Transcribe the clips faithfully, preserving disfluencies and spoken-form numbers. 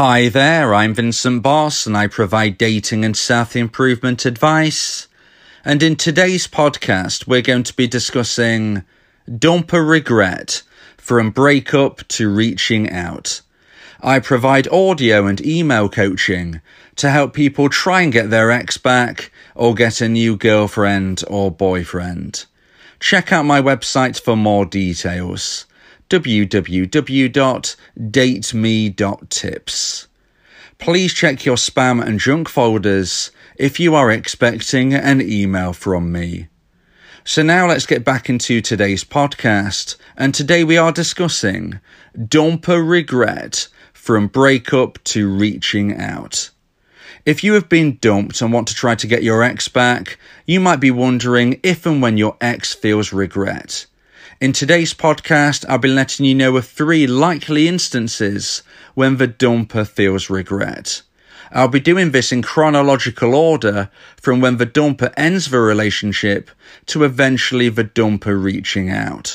Hi there, I'm Vincent Boss and I provide dating and self-improvement advice. And in today's podcast, we're going to be discussing dump a regret, from breakup to reaching out. I provide audio and email coaching to help people try and get their ex back or get a new girlfriend or boyfriend. Check out my website for more details. w w w dot date me dot tips. Please check your spam and junk folders if you are expecting an email from me. So now let's get back into today's podcast, and today we are discussing dump a regret, from breakup to reaching out. If you have been dumped and want to try to get your ex back, you might be wondering if and when your ex feels regret. In today's podcast, I'll be letting you know of three likely instances when the dumper feels regret. I'll be doing this in chronological order, from when the dumper ends the relationship to eventually the dumper reaching out.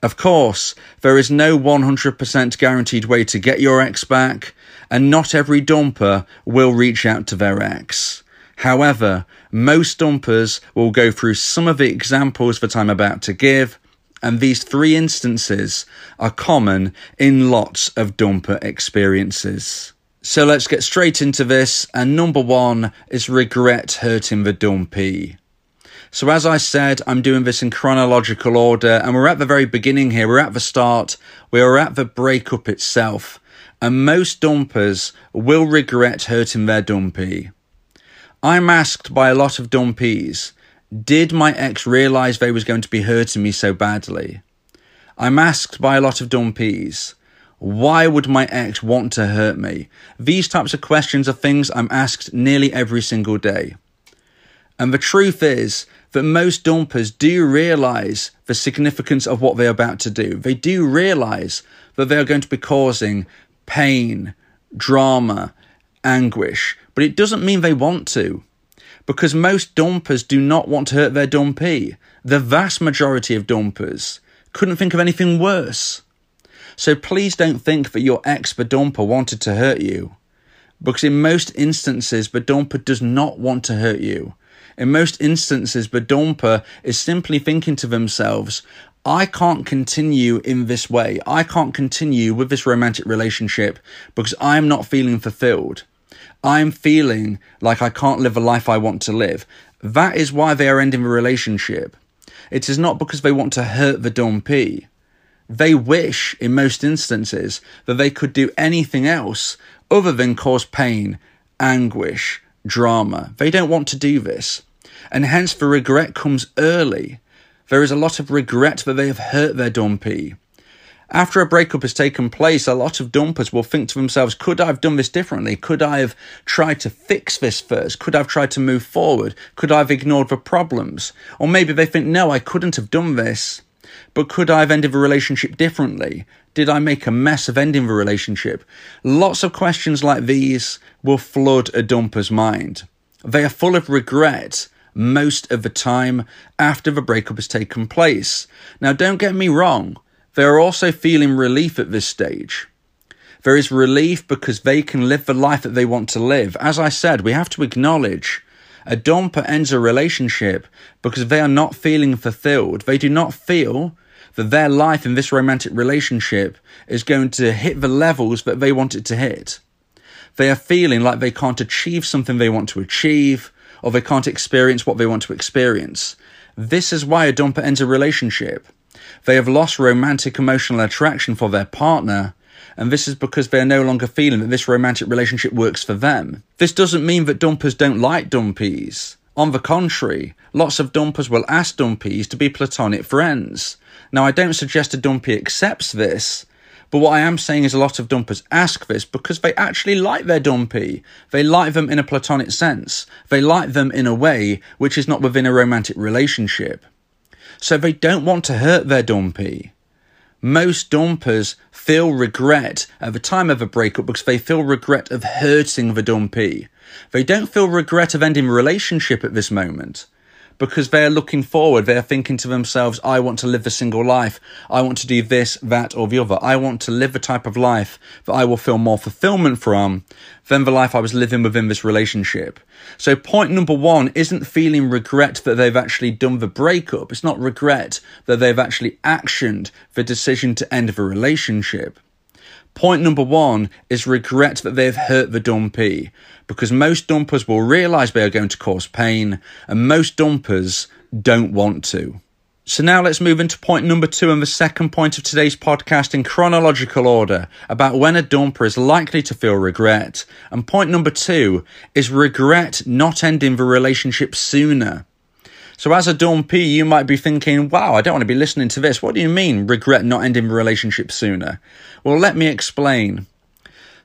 Of course, there is no one hundred percent guaranteed way to get your ex back, and not every dumper will reach out to their ex. However, most dumpers will go through some of the examples that I'm about to give, and these three instances are common in lots of dumper experiences. So let's get straight into this. And number one is regret hurting the dumpee. So as I said, I'm doing this in chronological order, and we're at the very beginning here. We're at the start. We are at the breakup itself. And most dumpers will regret hurting their dumpee. I'm asked by a lot of dumpees, did my ex realise they was going to be hurting me so badly? I'm asked by a lot of dumpees, why would my ex want to hurt me? These types of questions are things I'm asked nearly every single day. And the truth is that most dumpers do realise the significance of what they're about to do. They do realise that they're going to be causing pain, drama, anguish, but it doesn't mean they want to. Because most dumpers do not want to hurt their dumpee. The vast majority of dumpers couldn't think of anything worse. So please don't think that your ex, the dumper, wanted to hurt you. Because in most instances, the dumper does not want to hurt you. In most instances, the dumper is simply thinking to themselves, I can't continue in this way. I can't continue with this romantic relationship because I'm not feeling fulfilled. I'm feeling like I can't live a life I want to live. That is why they are ending the relationship. It is not because they want to hurt the dumpee. They wish, in most instances, that they could do anything else other than cause pain, anguish, drama. They don't want to do this. And hence the regret comes early. There is a lot of regret that they have hurt their dumpee. After a breakup has taken place, a lot of dumpers will think to themselves, could I have done this differently? Could I have tried to fix this first? Could I have tried to move forward? Could I have ignored the problems? Or maybe they think, no, I couldn't have done this, but could I have ended the relationship differently? Did I make a mess of ending the relationship? Lots of questions like these will flood a dumper's mind. They are full of regret most of the time after the breakup has taken place. Now, don't get me wrong. They are also feeling relief at this stage. There is relief because they can live the life that they want to live. As I said, we have to acknowledge a dumper ends a relationship because they are not feeling fulfilled. They do not feel that their life in this romantic relationship is going to hit the levels that they want it to hit. They are feeling like they can't achieve something they want to achieve, or they can't experience what they want to experience. This is why a dumper ends a relationship. They have lost romantic emotional attraction for their partner, and this is because they are no longer feeling that this romantic relationship works for them. This doesn't mean that dumpers don't like dumpees. On the contrary, lots of dumpers will ask dumpees to be platonic friends. Now, I don't suggest a dumpy accepts this, but what I am saying is a lot of dumpers ask this because they actually like their dumpy. They like them in a platonic sense. They like them in a way which is not within a romantic relationship. So they don't want to hurt their dumpee. Most dumpers feel regret at the time of a breakup because they feel regret of hurting the dumpee. They don't feel regret of ending a relationship at this moment because they're looking forward. They're thinking to themselves, I want to live a single life. I want to do this, that, or the other. I want to live the type of life that I will feel more fulfillment from than the life I was living within this relationship. So point number one isn't feeling regret that they've actually done the breakup. It's not regret that they've actually actioned the decision to end the relationship. Point number one is regret that they've hurt the dumpee, because most dumpers will realise they are going to cause pain, and most dumpers don't want to. So now let's move into point number two and the second point of today's podcast in chronological order about when a dumper is likely to feel regret. And point number two is regret not ending the relationship sooner. So as a dumpee, you might be thinking, wow, I don't want to be listening to this. What do you mean, regret not ending the relationship sooner? Well, let me explain.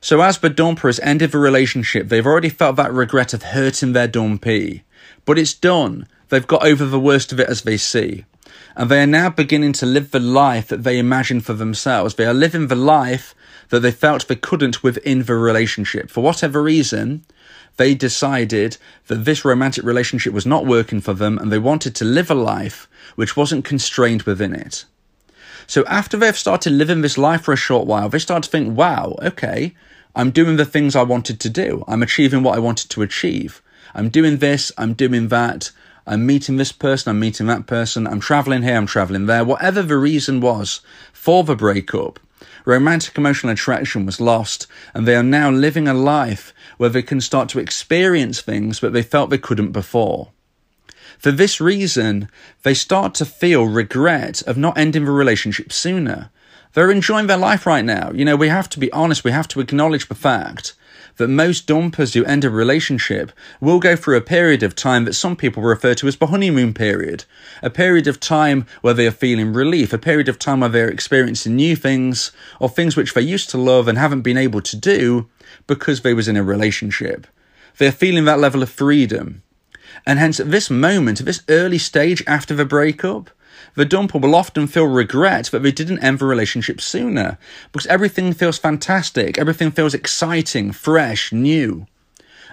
So as the dumper has ended the relationship, they've already felt that regret of hurting their dumpee. But it's done. They've got over the worst of it as they see. And they are now beginning to live the life that they imagined for themselves. They are living the life that they felt they couldn't within the relationship. For whatever reason, they decided that this romantic relationship was not working for them, and they wanted to live a life which wasn't constrained within it. So after they've started living this life for a short while, they start to think, wow, okay, I'm doing the things I wanted to do. I'm achieving what I wanted to achieve. I'm doing this, I'm doing that. I'm meeting this person, I'm meeting that person, I'm travelling here, I'm travelling there. Whatever the reason was for the breakup, romantic emotional attraction was lost, and they are now living a life where they can start to experience things that they felt they couldn't before. For this reason, they start to feel regret of not ending the relationship sooner. They're enjoying their life right now. You know, we have to be honest, we have to acknowledge the fact that most dumpers who end a relationship will go through a period of time that some people refer to as the honeymoon period, a period of time where they are feeling relief, a period of time where they're experiencing new things or things which they used to love and haven't been able to do because they was in a relationship. They're feeling that level of freedom. And hence at this moment, at this early stage after the breakup, the dumper will often feel regret that they didn't end the relationship sooner, because everything feels fantastic, everything feels exciting, fresh, new.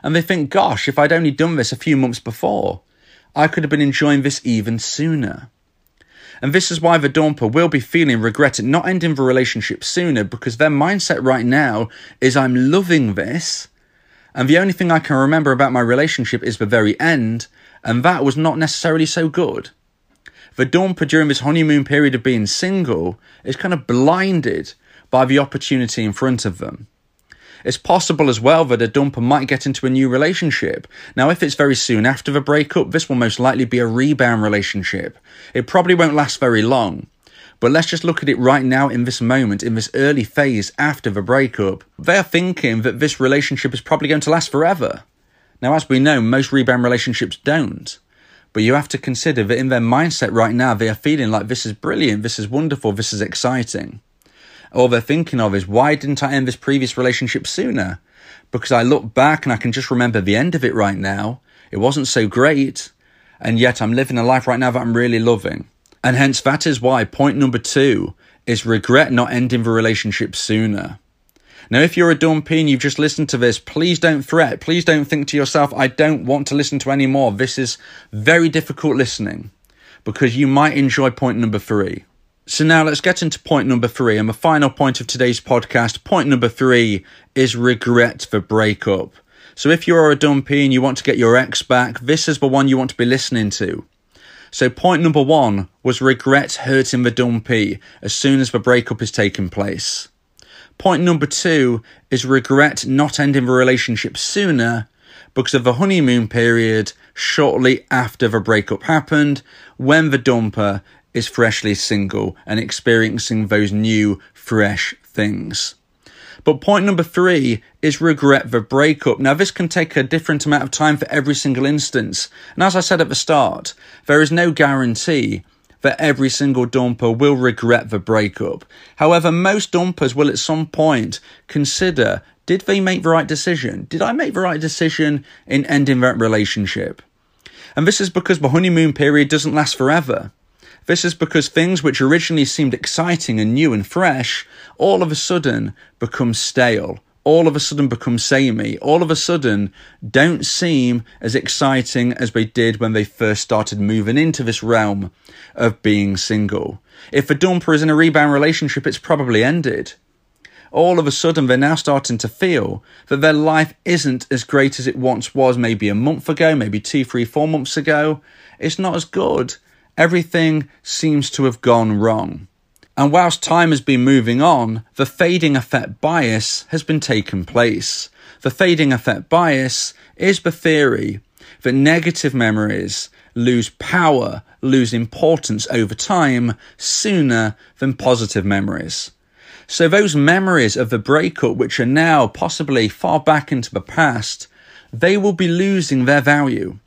And they think, gosh, if I'd only done this a few months before, I could have been enjoying this even sooner. And this is why the dumper will be feeling regret at not ending the relationship sooner, because their mindset right now is, I'm loving this, and the only thing I can remember about my relationship is the very end, and that was not necessarily so good. The dumper during this honeymoon period of being single is kind of blinded by the opportunity in front of them. It's possible as well that a dumper might get into a new relationship. Now, if it's very soon after the breakup, this will most likely be a rebound relationship. It probably won't last very long. But let's just look at it right now in this moment, in this early phase after the breakup. They're thinking that this relationship is probably going to last forever. Now, as we know, most rebound relationships don't. But you have to consider that in their mindset right now, they are feeling like this is brilliant, this is wonderful, this is exciting. All they're thinking of is, why didn't I end this previous relationship sooner? Because I look back and I can just remember the end of it right now. It wasn't so great, and yet I'm living a life right now that I'm really loving. And hence that is why point number two is regret not ending the relationship sooner. Now, if you're a dumpy and you've just listened to this, please don't fret. Please don't think to yourself, I don't want to listen to any more. This is very difficult listening, because you might enjoy point number three. So now let's get into point number three. And the final point of today's podcast, point number three, is regret for breakup. So if you're a dumpy and you want to get your ex back, this is the one you want to be listening to. So point number one was regret hurting the dumpy as soon as the breakup is taking place. Point number two is regret not ending the relationship sooner because of the honeymoon period shortly after the breakup happened, when the dumper is freshly single and experiencing those new, fresh things. But point number three is regret the breakup. Now, this can take a different amount of time for every single instance. And as I said at the start, there is no guarantee that every single dumper will regret the breakup. However, most dumpers will at some point consider, did they make the right decision? Did I make the right decision in ending that relationship? And this is because the honeymoon period doesn't last forever. This is because things which originally seemed exciting and new and fresh all of a sudden become stale all of a sudden become samey, all of a sudden don't seem as exciting as they did when they first started moving into this realm of being single. If a dumper is in a rebound relationship, it's probably ended. All of a sudden, they're now starting to feel that their life isn't as great as it once was maybe a month ago, maybe two, three, four months ago. It's not as good. Everything seems to have gone wrong. And whilst time has been moving on, the fading effect bias has been taking place. The fading effect bias is the theory that negative memories lose power, lose importance over time sooner than positive memories. So those memories of the breakup, which are now possibly far back into the past, they will be losing their value.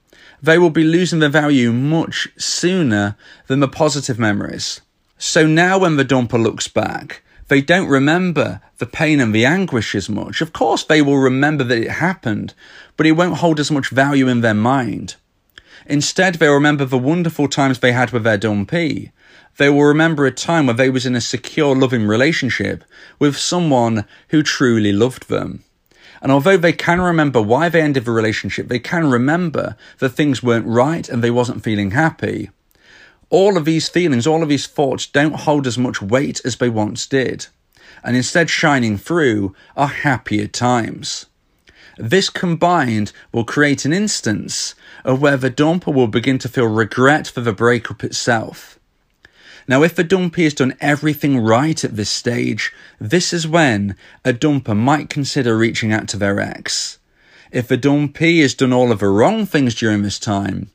They will be losing their value much sooner than the positive memories. So now when the dumper looks back, they don't remember the pain and the anguish as much. Of course, they will remember that it happened, but it won't hold as much value in their mind. Instead, they'll remember the wonderful times they had with their dumpee. They will remember a time where they was in a secure, loving relationship with someone who truly loved them. And although they can remember why they ended the relationship, they can remember that things weren't right and they wasn't feeling happy. All of these feelings, all of these thoughts don't hold as much weight as they once did. And instead shining through are happier times. This combined will create an instance of where the dumper will begin to feel regret for the breakup itself. Now, if the dumpy has done everything right at this stage, this is when a dumper might consider reaching out to their ex. If the dumpy has done all of the wrong things during this time,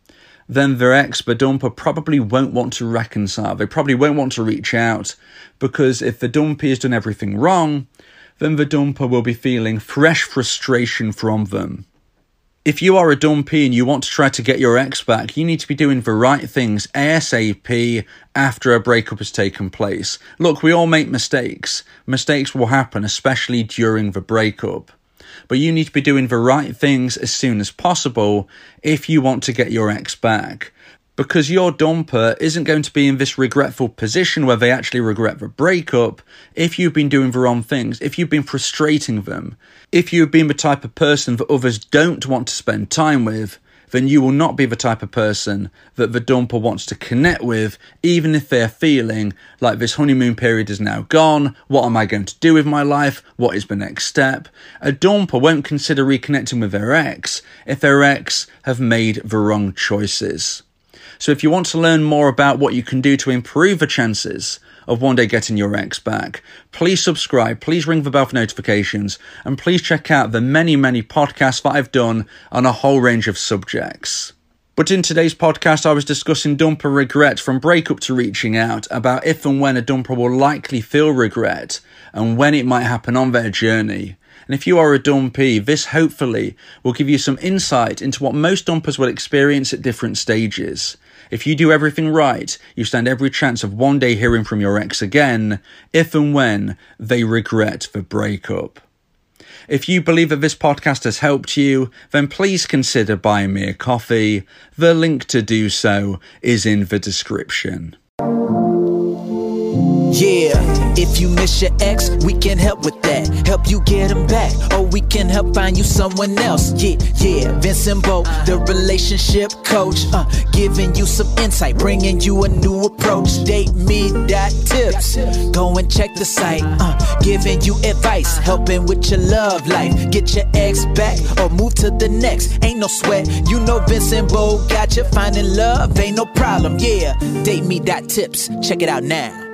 then their ex, the dumper, probably won't want to reconcile. They probably won't want to reach out, because if the dumpy has done everything wrong, then the dumper will be feeling fresh frustration from them. If you are a dumpy and you want to try to get your ex back, you need to be doing the right things ASAP after a breakup has taken place. Look, we all make mistakes. Mistakes will happen, especially during the breakup. But you need to be doing the right things as soon as possible if you want to get your ex back. Because your dumper isn't going to be in this regretful position where they actually regret the breakup if you've been doing the wrong things, if you've been frustrating them. If you've been the type of person that others don't want to spend time with, then you will not be the type of person that the dumper wants to connect with, even if they're feeling like this honeymoon period is now gone. What am I going to do with my life? What is the next step? A dumper won't consider reconnecting with their ex if their ex have made the wrong choices. So if you want to learn more about what you can do to improve the chances of one day getting your ex back, please subscribe, please ring the bell for notifications, and please check out the many, many podcasts that I've done on a whole range of subjects. But in today's podcast, I was discussing dumper regret, from breakup to reaching out, about if and when a dumper will likely feel regret and when it might happen on their journey. And if you are a dumpy, this hopefully will give you some insight into what most dumpers will experience at different stages. If you do everything right, you stand every chance of one day hearing from your ex again, if and when they regret the breakup. If you believe that this podcast has helped you, then please consider buying me a coffee. The link to do so is in the description. Yeah, if you miss your ex, we can help with that. Help you get him back, or we can help find you someone else. Yeah, yeah, Vincent Bo, the relationship coach, uh, giving you some insight, bringing you a new approach. Date me dot tips, go and check the site, uh, giving you advice, helping with your love life. Get your ex back, or move to the next, ain't no sweat. You know Vincent Bo got you, finding love ain't no problem. Yeah, date me dot tips, check it out now.